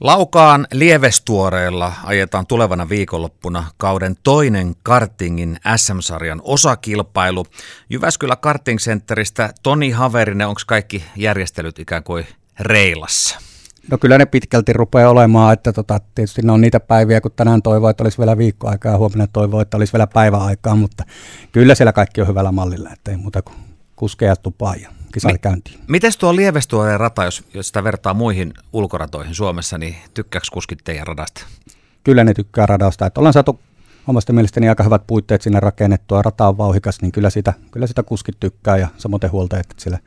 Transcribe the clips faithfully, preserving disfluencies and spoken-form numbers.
Laukaan Lievestuoreella ajetaan tulevana viikonloppuna kauden toinen kartingin äs äm-sarjan osakilpailu. Jyväskylä Karting Centeristä Toni Haverinen, onko kaikki järjestelyt ikään kuin reilassa? No kyllä ne pitkälti rupeaa olemaan, että tota, tietysti ne on niitä päiviä, kun tänään toivoo, että olisi vielä viikkoaikaa ja huomenna toivoo, että olisi vielä päiväaikaa, mutta kyllä siellä kaikki on hyvällä mallilla, ettei muuta kuin kuskeja tupaan ja kisalla käyntiin. M- Mites tuo Lievestuoreen rata, jos, jos sitä vertaa muihin ulkoratoihin Suomessa, niin tykkääks kuskit teidän radasta? Kyllä ne tykkää radasta, että ollaan saatu omasta mielestäni aika hyvät puitteet sinne rakennettua, rata on vauhikas, niin kyllä sitä, kyllä sitä kuskit tykkää ja samoin huoltajat, että siellä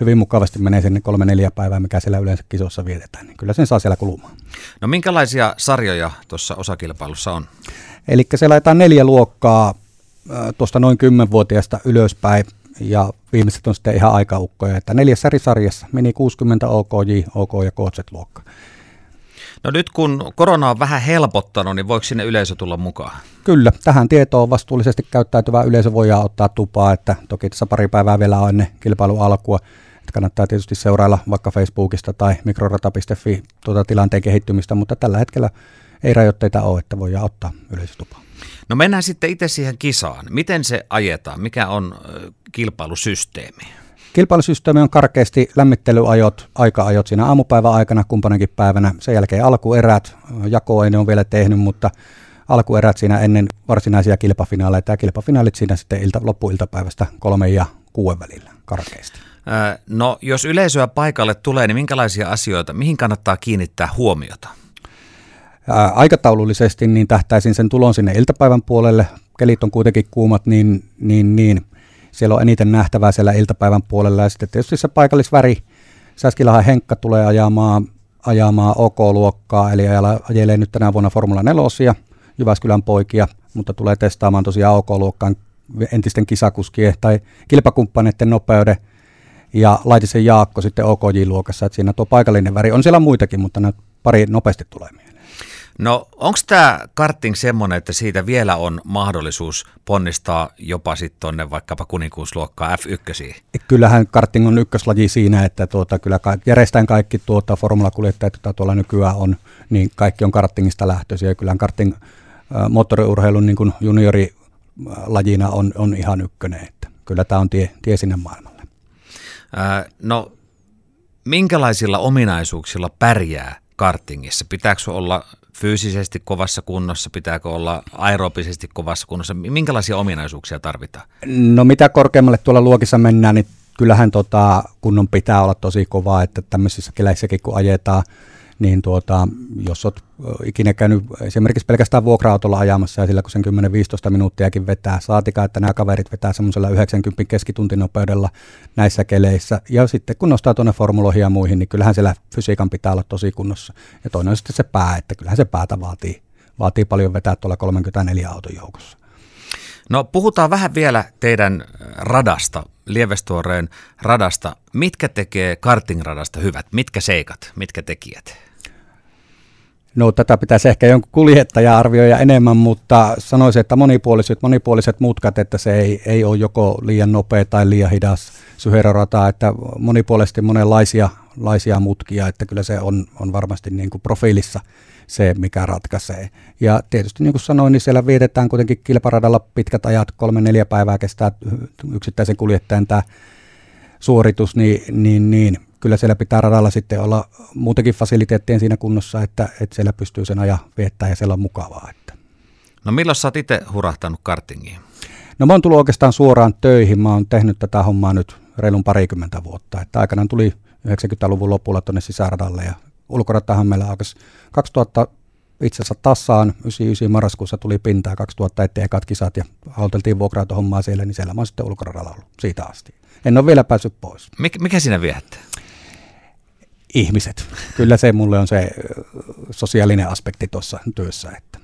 hyvin mukavasti menee sinne kolme neljä päivää, mikä siellä yleensä kisossa vietetään, niin kyllä sen saa siellä kulumaan. No minkälaisia sarjoja tuossa osakilpailussa on? Eli siellä laitetaan neljä luokkaa tuosta noin kymmenvuotiaasta ylöspäin ja viimeiset on sitten ihan aikaukkoja, että neljässä eri sarjassa meni kuusikymmentä, O K J, OK ja K Z-luokka. No nyt kun korona on vähän helpottanut, niin voiko sinne yleisö tulla mukaan? Kyllä, tähän tietoon vastuullisesti käyttäytyvä yleisö voidaan ottaa tupaa, että toki tässä pari päivää vielä on ennen kilpailun alkua. Että kannattaa tietysti seurailla vaikka Facebookista tai mikrorata piste fi tuota tilanteen kehittymistä, mutta tällä hetkellä ei rajoitteita ole, että voidaan ottaa yleisötupaa. No mennään sitten itse siihen kisaan. Miten se ajetaan? Mikä on kilpailusysteemi? Kilpailusysteemi on karkeasti lämmittelyajot, aika-ajot siinä aamupäivän aikana kumpanakin päivänä. Sen jälkeen alkuerät, jakoa ei ne ole vielä tehnyt, mutta alkuerät siinä ennen varsinaisia kilpafinaaleita ja kilpafinaalit siinä sitten ilta, loppuiltapäivästä kolme ja kuuden välillä karkeasti. No jos yleisöä paikalle tulee, niin minkälaisia asioita, mihin kannattaa kiinnittää huomiota? Aikataulullisesti niin tähtäisin sen tulon sinne iltapäivän puolelle. Kelit on kuitenkin kuumat, niin, niin, niin. Siellä on eniten nähtävää siellä iltapäivän puolella. Ja sitten tietysti se paikallisväri. Säskilähän Henkka tulee ajamaan, ajamaan OK-luokkaa, eli ajelee nyt tänä vuonna Formula nelosia, Jyväskylän poikia, mutta tulee testaamaan tosiaan OK-luokkaan entisten kisakuskien tai kilpakumppaneiden nopeuden. Ja Laitisen Jaakko sitten O K J-luokassa, että siinä tuo paikallinen väri. On siellä muitakin, mutta nämä pari nopeasti tulee mieleen. No onko tämä karting semmoinen, että siitä vielä on mahdollisuus ponnistaa jopa sitten tuonne vaikkapa kuninkuusluokkaan F yksi? Kyllähän karting on ykköslaji siinä, että tuota, kyllä järjestään kaikki tuota, formulakuljettajat, joita tuolla nykyään on, niin kaikki on kartingista lähtöisiä. Kyllähän karting äh, moottoriurheilun niin kuin juniorilajina on, on ihan ykkönen, että kyllä tämä on tie, tie sinne maailmalle. Äh, no minkälaisilla ominaisuuksilla pärjää kartingissa? Pitääkö olla fyysisesti kovassa kunnossa, pitääkö olla aerobisesti kovassa kunnossa? Minkälaisia ominaisuuksia tarvitaan? No mitä korkeammalle tuolla luokissa mennään, niin kyllähän tota kunnon pitää olla tosi kovaa, että tämmöisissä keläissäkin kun ajetaan, niin tuota, jos olet ikinä käynyt esimerkiksi pelkästään vuokra-autolla ajamassa ja sillä kun sen kymmenen viisitoista minuuttiakin vetää, saatikaan, että nämä kaverit vetää semmoisella yhdeksänkymmentä keskituntinopeudella näissä keleissä. Ja sitten kun nostaa tuonne formuloihin ja muihin, niin kyllähän siellä fysiikan pitää olla tosi kunnossa. Ja toinen on sitten se pää, että kyllähän se päätä vaatii, vaatii paljon vetää tuolla kolmekymmentäneljä auton joukossa. No puhutaan vähän vielä teidän radasta, Lievestuoreen radasta. Mitkä tekee kartingradasta hyvät? Mitkä seikat? Mitkä tekijät? No tätä pitäisi ehkä jonkun kuljettaja arvioida enemmän, mutta sanoisin, että monipuoliset, monipuoliset mutkat, että se ei, ei ole joko liian nopea tai liian hidas syherorata, että monipuolisesti monenlaisia laisia mutkia, että kyllä se on, on varmasti niin kuin profiilissa se, mikä ratkaisee. Ja tietysti niin kuin sanoin, niin siellä vietetään kuitenkin kilparadalla pitkät ajat, kolme neljä päivää kestää yksittäisen kuljettajan tämä suoritus, niin, niin, niin kyllä siellä pitää radalla sitten olla muutenkin fasiliteettien siinä kunnossa, että, että siellä pystyy sen ajan viettämään ja siellä on mukavaa. Että. No milloin sä oot itse hurahtanut kartingiin? No mä oon tullut oikeastaan suoraan töihin. Mä oon tehnyt tätä hommaa nyt reilun parikymmentä vuotta. Että aikanaan tuli yhdeksänkymmentäluvun lopulla tuonne sisäradalle ja ulkoratahan meillä alkaisi kaksituhatta itse asiassa tasaan, yhdeksänkymmentäyhdeksän marraskuussa tuli pintaa kaksituhatta ettei ekat kisat ja auteltiin vuokra-autohommaa siellä, niin siellä mä oon sitten ulkoradalla ollut siitä asti. En ole vielä päässyt pois. Mik, mikä siinä viehättää? Ihmiset. Kyllä se mulle on se sosiaalinen aspekti tuossa työssä. Että.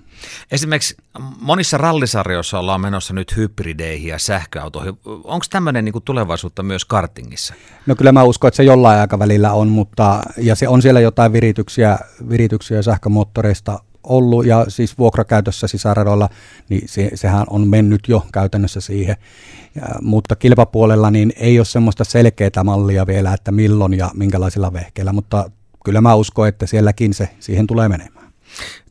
Esimerkiksi monissa rallisarjoissa ollaan menossa nyt hybrideihin ja sähköautoihin. Onko tämmöinen niin kuin tulevaisuutta myös kartingissa? No kyllä mä uskon, että se jollain aikavälillä on, mutta ja se on siellä jotain virityksiä, virityksiä sähkömoottoreista ollut ja siis vuokrakäytössä sisäradoilla, niin se, sehän on mennyt jo käytännössä siihen. Ja, mutta kilpapuolella niin ei ole semmoista selkeää mallia vielä, että milloin ja minkälaisilla vehkeillä, mutta kyllä mä uskon, että sielläkin se siihen tulee menemään.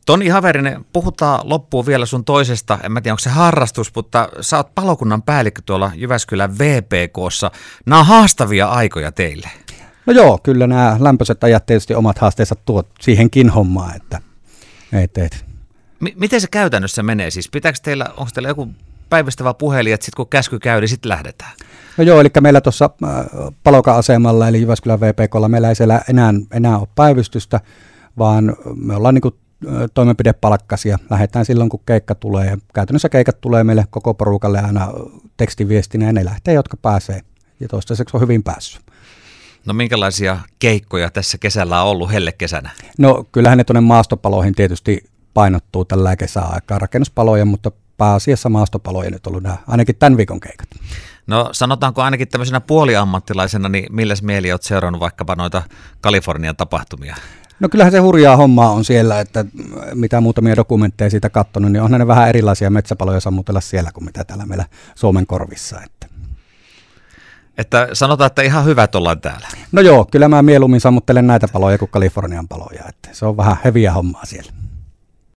Toni Haverinen, puhutaan loppuun vielä sun toisesta, en mä tiedä onko se harrastus, mutta sä oot palokunnan päällikkö tuolla Jyväskylän V P K:ssa. Nämä on haastavia aikoja teille. No joo, kyllä nämä lämpöiset ajat tietysti omat haasteensa tuot siihenkin hommaan, että et, et. M- Miten se käytännössä menee siis? Pitääkö teillä, onko teillä joku päivystävä puhelin, että sitten kun käsky käy, niin sitten lähdetään? No joo, eli meillä tuossa Paloka-asemalla, eli Jyväskylän V P K:lla, meillä ei siellä enää, enää ole päivystystä, vaan me ollaan niin kuin toimenpidepalkkasia. Lähdetään silloin, kun keikka tulee. Ja käytännössä keikat tulee meille koko porukalle aina tekstiviestinä, ja ne lähtee, jotka pääsee. Ja toistaiseksi on hyvin päässyt. No minkälaisia keikkoja tässä kesällä on ollut hellekesänä? No kyllähän ne tuonne maastopaloihin tietysti painottuu tällä kesäaikaa rakennuspaloja, mutta pääasiassa maastopaloja nyt on ollut nämä, ainakin tämän viikon keikat. No sanotaanko ainakin tämmöisenä puoliammattilaisena, niin milläs mieli olet seurannut vaikkapa noita Kalifornian tapahtumia? No kyllähän se hurjaa hommaa on siellä, että mitä muutamia dokumentteja siitä katsonut, niin onhan ne vähän erilaisia metsäpaloja sammutella siellä kuin mitä täällä meillä Suomen korvissa, että. Että sanotaan, että ihan hyvät ollaan täällä. No joo, kyllä mä mieluummin sammuttelen näitä paloja kuin Kalifornian paloja. Että se on vähän heviä hommaa siellä.